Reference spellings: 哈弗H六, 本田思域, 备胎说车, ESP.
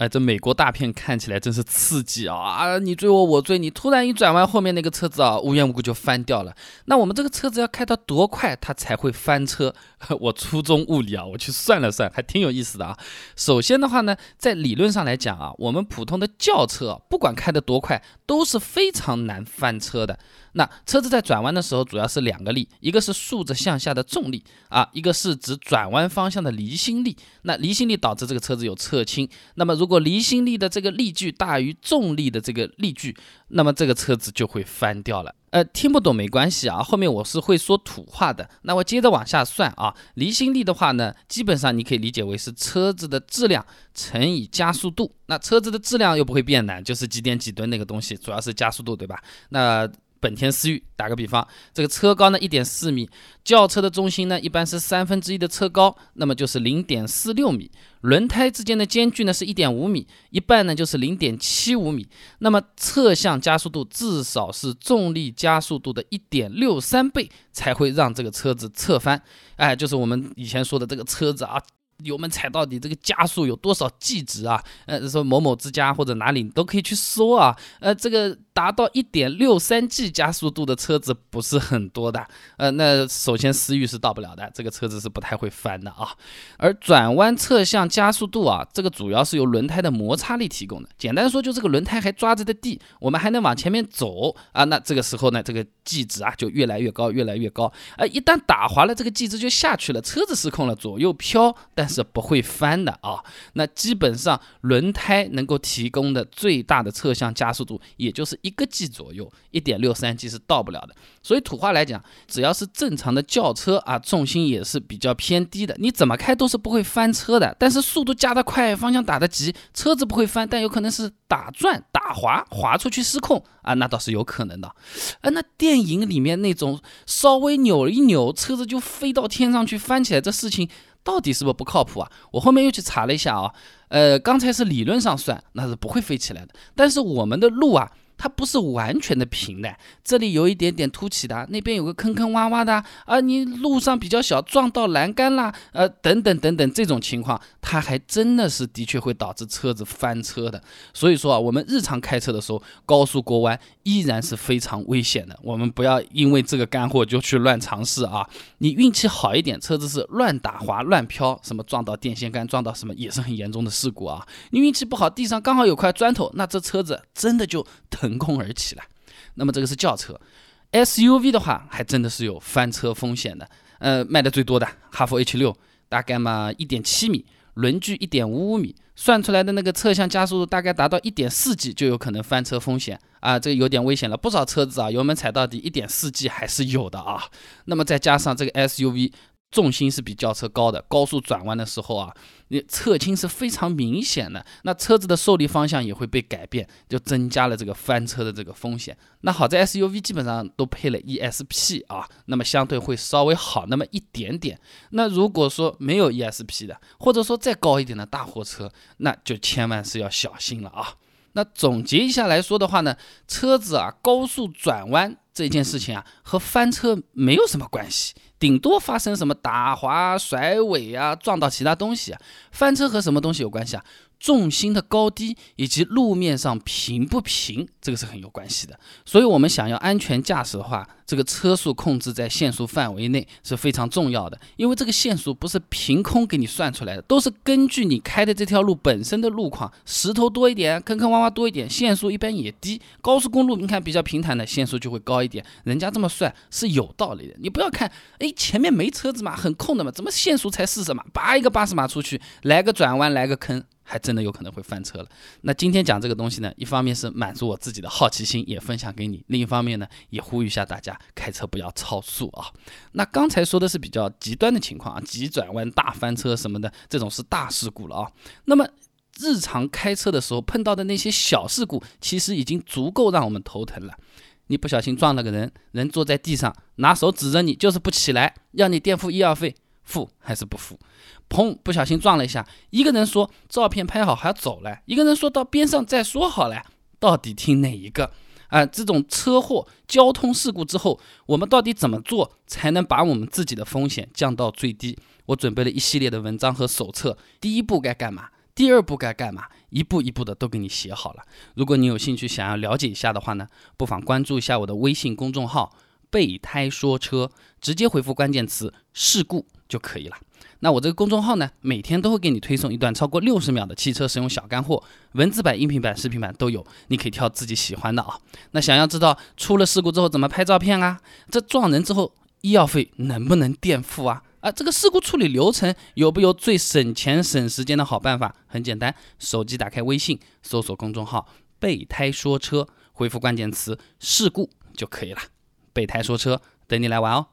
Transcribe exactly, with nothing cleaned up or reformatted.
哎，这美国大片看起来真是刺激啊！啊，你追我，我追你，突然一转弯，后面那个车子啊，无缘无故就翻掉了。那我们这个车子要开到多快，它才会翻车？我初中物理啊，我去算了算，还挺有意思的啊。首先的话呢，在理论上来讲啊，我们普通的轿车，不管开得多快，都是非常难翻车的。那车子在转弯的时候主要是两个力，一个是竖着向下的重力啊，一个是指转弯方向的离心力。那离心力导致这个车子有侧倾，那么如果离心力的这个力矩大于重力的这个力矩，那么这个车子就会翻掉了。呃，听不懂没关系啊，后面我是会说土话的。那我接着往下算啊，离心力的话呢，基本上你可以理解为是车子的质量乘以加速度。那车子的质量又不会变难，就是几点几吨那个东西，主要是加速度，对吧？那本田思域打个比方，这个车高呢 一点四米，轿车的中心呢一般是三分之一的车高，那么就是 零点四六米，轮胎之间的间距呢是 一点五米，一半呢就是 零点七五米，那么侧向加速度至少是重力加速度的 一点六三倍才会让这个车子侧翻。哎，就是我们以前说的这个车子啊，油门踩到底这个加速有多少 G 值啊？呃，说某某之家或者哪里你都可以去搜啊。呃，这个达到 一点六三G 加速度的车子不是很多的。呃，那首先思域是到不了的，这个车子是不太会翻的啊。而转弯侧向加速度啊，这个主要是由轮胎的摩擦力提供的。简单说，就这个轮胎还抓着的地，我们还能往前面走啊。那这个时候呢，这个 G 值啊就越来越高，越来越高。呃，一旦打滑了，这个 G 值就下去了，车子失控了，左右飘，但是不会翻的啊。那基本上轮胎能够提供的最大的侧向加速度也就是一个 G 左右， 一点六三G 是到不了的。所以土话来讲，只要是正常的轿车啊，重心也是比较偏低的，你怎么开都是不会翻车的。但是速度加得快，方向打得急，车子不会翻，但有可能是打转打滑滑出去失控啊，那倒是有可能的。啊，那电影里面那种稍微扭一扭车子就飞到天上去翻起来这事情到底是不是不靠谱啊？我后面又去查了一下啊，呃，刚才是理论上算，那是不会飞起来的。但是我们的路啊，它不是完全的平的，这里有一点点凸起的，那边有个坑坑洼洼的啊，你路上比较小，撞到栏杆啦，呃，等等等等，这种情况，它还真的是的确会导致车子翻车的。所以说啊，我们日常开车的时候，高速过弯依然是非常危险的，我们不要因为这个干货就去乱尝试啊。你运气好一点，车子是乱打滑、乱飘，什么撞到电线杆、撞到什么也是很严重的事故啊。你运气不好，地上刚好有块砖头，那这车子真的就疼。腾空而起了。那么这个是轿车 S U V 的话还真的是有翻车风险的。呃，卖的最多的哈弗 H 六 大概嘛 一点七米，轮距 一点五五米，算出来的那个侧向加速度大概达到 一点四G 就有可能翻车风险啊，这个有点危险了。不少车子啊，油门踩到底 一点四G 还是有的啊。那么再加上这个 S U V重心是比轿车高的，高速转弯的时候啊，你侧倾是非常明显的，那车子的受力方向也会被改变，就增加了这个翻车的这个风险。那好在 S U V 基本上都配了 E S P 啊，那么相对会稍微好那么一点点。那如果说没有 E S P 的，或者说再高一点的大货车，那就千万是要小心了啊。那总结一下来说的话呢，车子啊高速转弯这件事情啊，和翻车没有什么关系，顶多发生什么打滑、甩尾啊，撞到其他东西啊。翻车和什么东西有关系啊？重心的高低以及路面上平不平，这个是很有关系的。所以我们想要安全驾驶的话，这个车速控制在限速范围内是非常重要的，因为这个限速不是凭空给你算出来的，都是根据你开的这条路本身的路况，石头多一点，坑坑洼洼多一点，限速一般也低。高速公路你看比较平坦的，限速就会高一点，人家这么算是有道理的。你不要看哎，前面没车子嘛，很空的嘛，怎么限速才四十码，拔一个八十码出去，来个转弯来个坑，还真的有可能会翻车了。那今天讲这个东西呢，一方面是满足我自己的好奇心，也分享给你，另一方面呢，也呼吁一下大家开车不要超速啊。那刚才说的是比较极端的情况啊，急转弯、大翻车什么的，这种是大事故了啊。那么日常开车的时候碰到的那些小事故，其实已经足够让我们头疼了。你不小心撞了个人，人坐在地上，拿手指着你，就是不起来，让你垫付医药费，付还是不付？砰，不小心撞了一下，一个人说照片拍好还要走了，一个人说到边上再说好了，到底听哪一个啊？这种车祸、交通事故之后，我们到底怎么做才能把我们自己的风险降到最低？我准备了一系列的文章和手册，第一步该干嘛？第二步该干嘛？一步一步的都给你写好了。如果你有兴趣想要了解一下的话呢，不妨关注一下我的微信公众号备胎说车，直接回复关键词事故就可以了。那我这个公众号呢，每天都会给你推送一段超过六十秒的汽车使用小干货，文字版、音频版、视频版都有，你可以挑自己喜欢的啊。那想要知道出了事故之后怎么拍照片啊，这撞人之后医药费能不能垫付啊，啊，这个事故处理流程有没有最省钱省时间的好办法？很简单，手机打开微信，搜索公众号备胎说车，回复关键词事故就可以了。备胎说车，等你来玩哦。